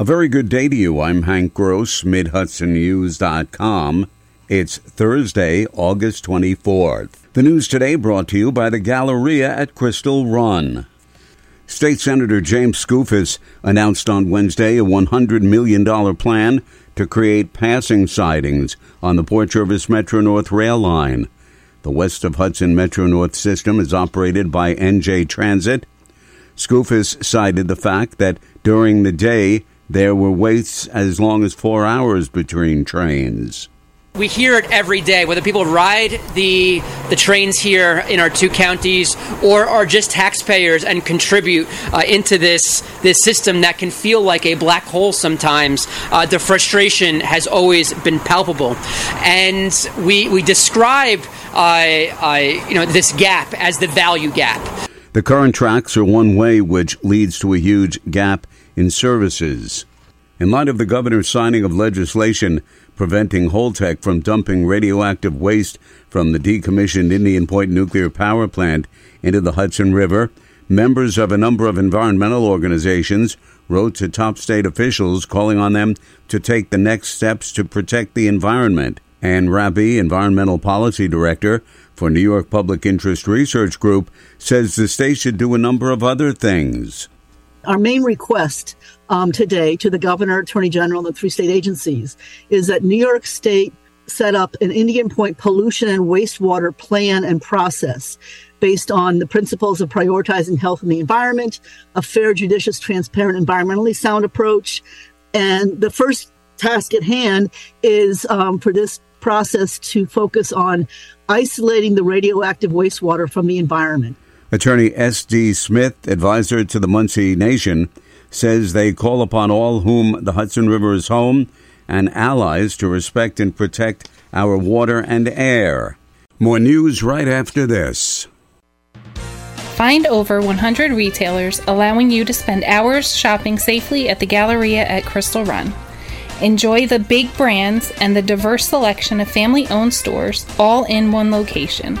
A very good day to you. I'm Hank Gross, MidHudsonNews.com. It's Thursday, August 24th. The news today brought to you by the Galleria at Crystal Run. State Senator James Skoufis announced on Wednesday a $100 million plan to create passing sidings on the Port Jervis Metro North rail line. The west of Hudson Metro North system is operated by NJ Transit. Skoufis cited the fact that during the day, there were waits as long as 4 hours between trains. We hear it every day, whether people ride the trains here in our two counties or are just taxpayers and contribute into this system that can feel like a black hole sometimes. The frustration has always been palpable. And we describe this gap as the value gap. The current tracks are one way, which leads to a huge gap in services. In light of the governor's signing of legislation preventing Holtec from dumping radioactive waste from the decommissioned Indian Point nuclear power plant into the Hudson River, members of a number of environmental organizations wrote to top state officials calling on them to take the next steps to protect the environment. Ann Rabi, Environmental Policy Director for New York Public Interest Research Group, says the state should do a number of other things. Our main request today to the governor, attorney general, and the three state agencies is that New York State set up an Indian Point pollution and wastewater plan and process based on the principles of prioritizing health and the environment, a fair, judicious, transparent, environmentally sound approach. And the first task at hand is for this process to focus on isolating the radioactive wastewater from the environment. Attorney S.D. Smith, advisor to the Munsee Nation, says they call upon all whom the Hudson River is home and allies to respect and protect our water and air. More news right after this. Find over 100 retailers allowing you to spend hours shopping safely at the Galleria at Crystal Run. Enjoy the big brands and the diverse selection of family-owned stores all in one location.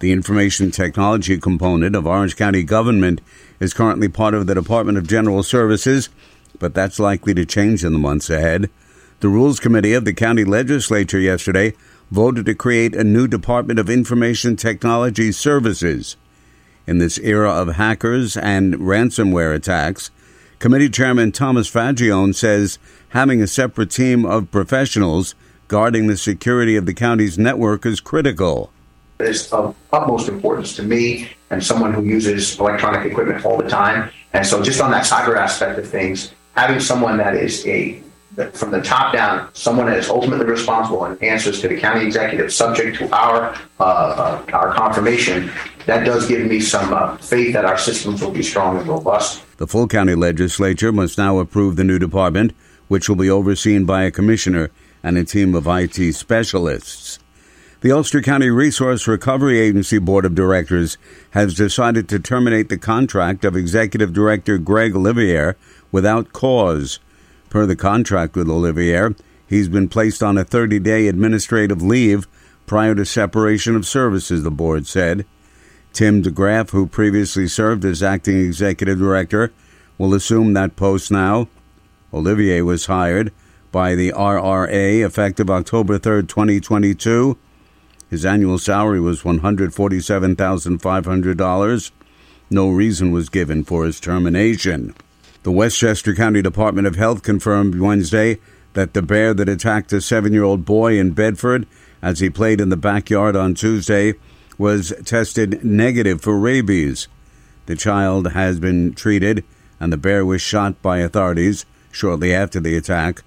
The information technology component of Orange County government is currently part of the Department of General Services, but that's likely to change in the months ahead. The Rules Committee of the County Legislature yesterday voted to create a new Department of Information Technology Services. In this era of hackers and ransomware attacks, Committee Chairman Thomas Fagione says having a separate team of professionals guarding the security of the county's network is critical. It's of utmost importance to me and someone who uses electronic equipment all the time. And so just on that cyber aspect of things, having someone that is from the top down, someone that is ultimately responsible and answers to the county executive subject to our confirmation, that does give me some faith that our systems will be strong and robust. The full county legislature must now approve the new department, which will be overseen by a commissioner and a team of IT specialists. The Ulster County Resource Recovery Agency Board of Directors has decided to terminate the contract of Executive Director Greg Olivier without cause. Per the contract with Olivier, he's been placed on a 30-day administrative leave prior to separation of services, the board said. Tim DeGraff, who previously served as acting executive director, will assume that post now. Olivier was hired by the RRA effective October 3, 2022. His annual salary was $147,500. No reason was given for his termination. The Westchester County Department of Health confirmed Wednesday that the bear that attacked a 7-year-old boy in Bedford as he played in the backyard on Tuesday was tested negative for rabies. The child has been treated, and the bear was shot by authorities shortly after the attack.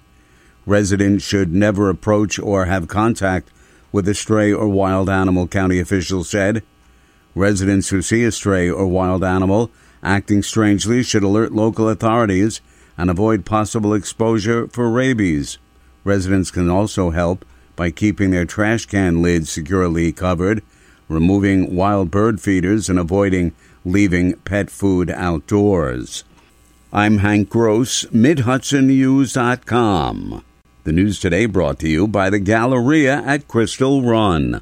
Residents should never approach or have contact with a stray or wild animal, county officials said. Residents who see a stray or wild animal acting strangely should alert local authorities and avoid possible exposure for rabies. Residents can also help by keeping their trash can lids securely covered, removing wild bird feeders, and avoiding leaving pet food outdoors. I'm Hank Gross, MidHudsonNews.com. The news today brought to you by the Galleria at Crystal Run.